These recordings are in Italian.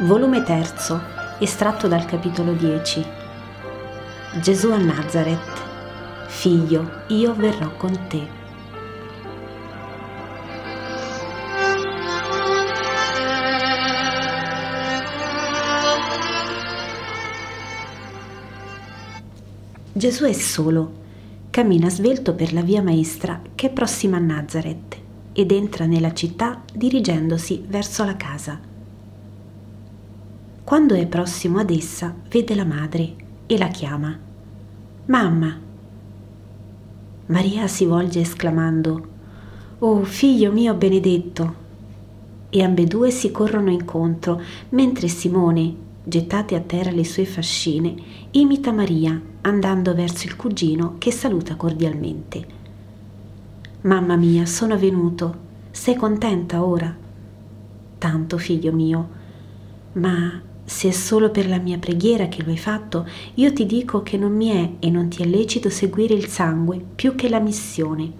Volume 3, estratto dal capitolo 10. Gesù a Nazareth. Figlio, io verrò con te. Gesù è solo. Cammina svelto per la via maestra che è prossima a Nazareth ed entra nella città dirigendosi verso la casa. Quando è prossimo ad essa, vede la madre e la chiama. Mamma! Maria si volge esclamando: «Oh, figlio mio benedetto!» E ambedue si corrono incontro, mentre Simone, gettate a terra le sue fascine, imita Maria, andando verso il cugino che saluta cordialmente. «Mamma mia, sono venuto! Sei contenta ora?» «Tanto, figlio mio! Ma se è solo per la mia preghiera che lo hai fatto, io ti dico che non mi è e non ti è lecito seguire il sangue più che la missione».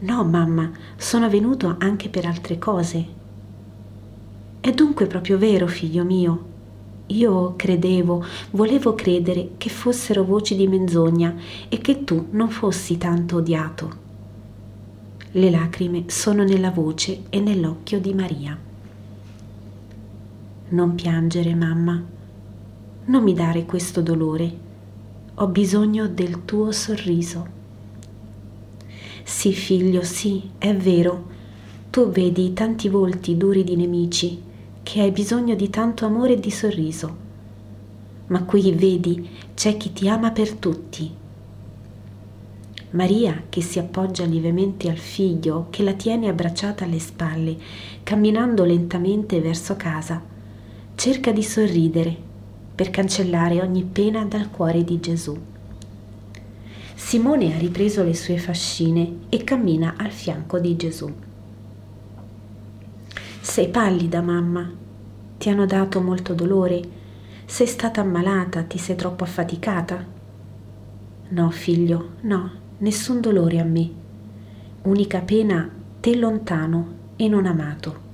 «No, mamma, sono venuto anche per altre cose». «È dunque proprio vero, figlio mio? Io volevo credere che fossero voci di menzogna e che tu non fossi tanto odiato». Le lacrime sono nella voce e nell'occhio di Maria. «Non piangere, mamma, non mi dare questo dolore, ho bisogno del tuo sorriso». «Sì, figlio, sì, è vero, tu vedi tanti volti duri di nemici, che hai bisogno di tanto amore e di sorriso, ma qui, vedi, c'è chi ti ama per tutti». Maria, che si appoggia lievemente al figlio, che la tiene abbracciata alle spalle, camminando lentamente verso casa, cerca di sorridere per cancellare ogni pena dal cuore di Gesù. Simone ha ripreso le sue fascine e cammina al fianco di Gesù. «Sei pallida, mamma, ti hanno dato molto dolore, sei stata ammalata, ti sei troppo affaticata?» «No, figlio, no, nessun dolore a me, unica pena te lontano e non amato.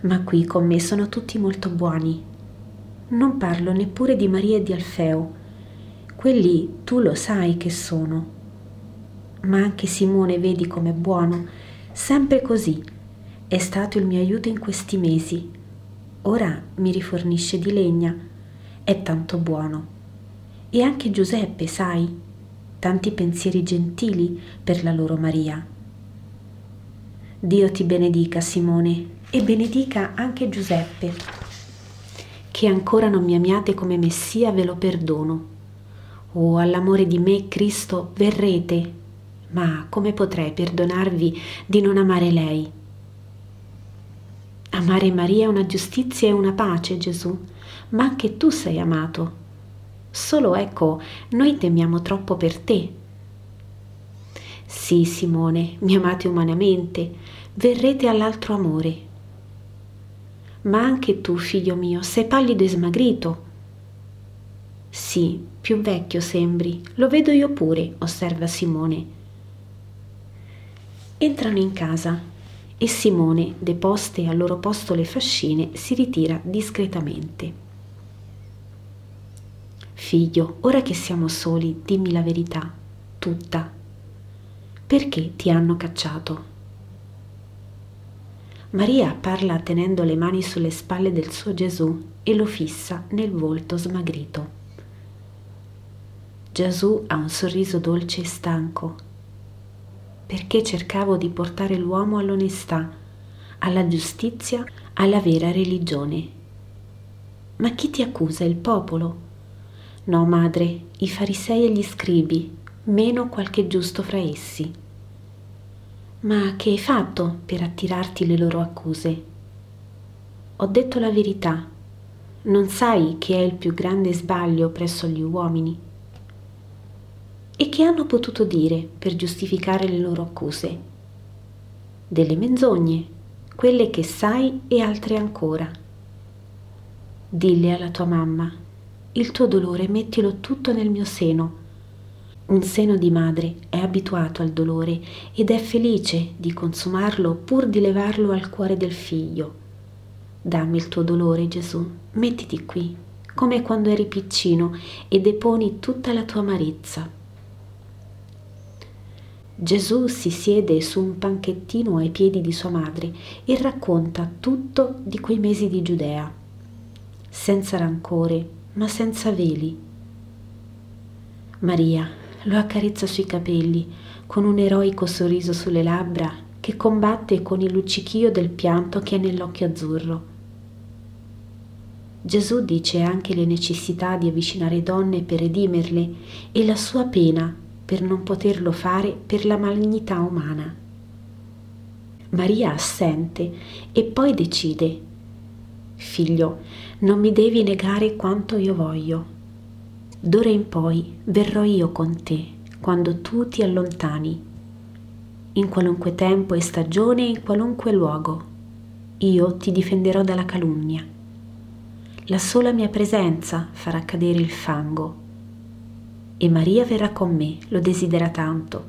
Ma qui con me sono tutti molto buoni. Non parlo neppure di Maria e di Alfeo. Quelli tu lo sai che sono. Ma anche Simone, vedi com'è buono, sempre così. È stato il mio aiuto in questi mesi. Ora mi rifornisce di legna. È tanto buono. E anche Giuseppe, sai, tanti pensieri gentili per la loro Maria. Dio ti benedica, Simone, e benedica anche Giuseppe, che ancora non mi amiate come Messia ve lo perdono. O all'amore di me Cristo verrete, ma come potrei perdonarvi di non amare lei?» «Amare Maria è una giustizia e una pace, Gesù, ma anche tu sei amato. Solo ecco, noi temiamo troppo per te». «Sì, Simone, mi amate umanamente, verrete all'altro amore». «Ma anche tu, figlio mio, sei pallido e smagrito». «Sì, più vecchio sembri, lo vedo io pure», osserva Simone. Entrano in casa e Simone, deposte al loro posto le fascine, si ritira discretamente. «Figlio, ora che siamo soli, dimmi la verità, tutta. Perché ti hanno cacciato?» Maria parla tenendo le mani sulle spalle del suo Gesù e lo fissa nel volto smagrito. Gesù ha un sorriso dolce e stanco. «Perché cercavo di portare l'uomo all'onestà, alla giustizia, alla vera religione. Ma chi ti accusa? Il popolo? No, madre, i farisei e gli scribi, meno qualche giusto fra essi». «Ma che hai fatto per attirarti le loro accuse?» «Ho detto la verità. Non sai che è il più grande sbaglio presso gli uomini?» «E che hanno potuto dire per giustificare le loro accuse?» «Delle menzogne, quelle che sai e altre ancora. Dille alla tua mamma, il tuo dolore mettilo tutto nel mio seno. Un seno di madre è abituato al dolore ed è felice di consumarlo pur di levarlo al cuore del figlio. Dammi il tuo dolore, Gesù, mettiti qui, come quando eri piccino, e deponi tutta la tua amarezza. Gesù si siede su un panchettino ai piedi di sua madre e racconta tutto di quei mesi di Giudea, senza rancore, ma senza veli. Maria lo accarezza sui capelli, con un eroico sorriso sulle labbra che combatte con il luccichio del pianto che è nell'occhio azzurro. Gesù dice anche le necessità di avvicinare donne per redimerle e la sua pena per non poterlo fare per la malignità umana. Maria assente e poi decide: «Figlio, non mi devi negare quanto io voglio. D'ora in poi verrò io con te quando tu ti allontani, in qualunque tempo e stagione e in qualunque luogo. Io ti difenderò dalla calunnia. La sola mia presenza farà cadere il fango. E Maria verrà con me, lo desidera tanto.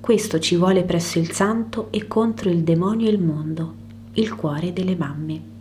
Questo ci vuole presso il Santo e contro il demonio e il mondo, il cuore delle mamme».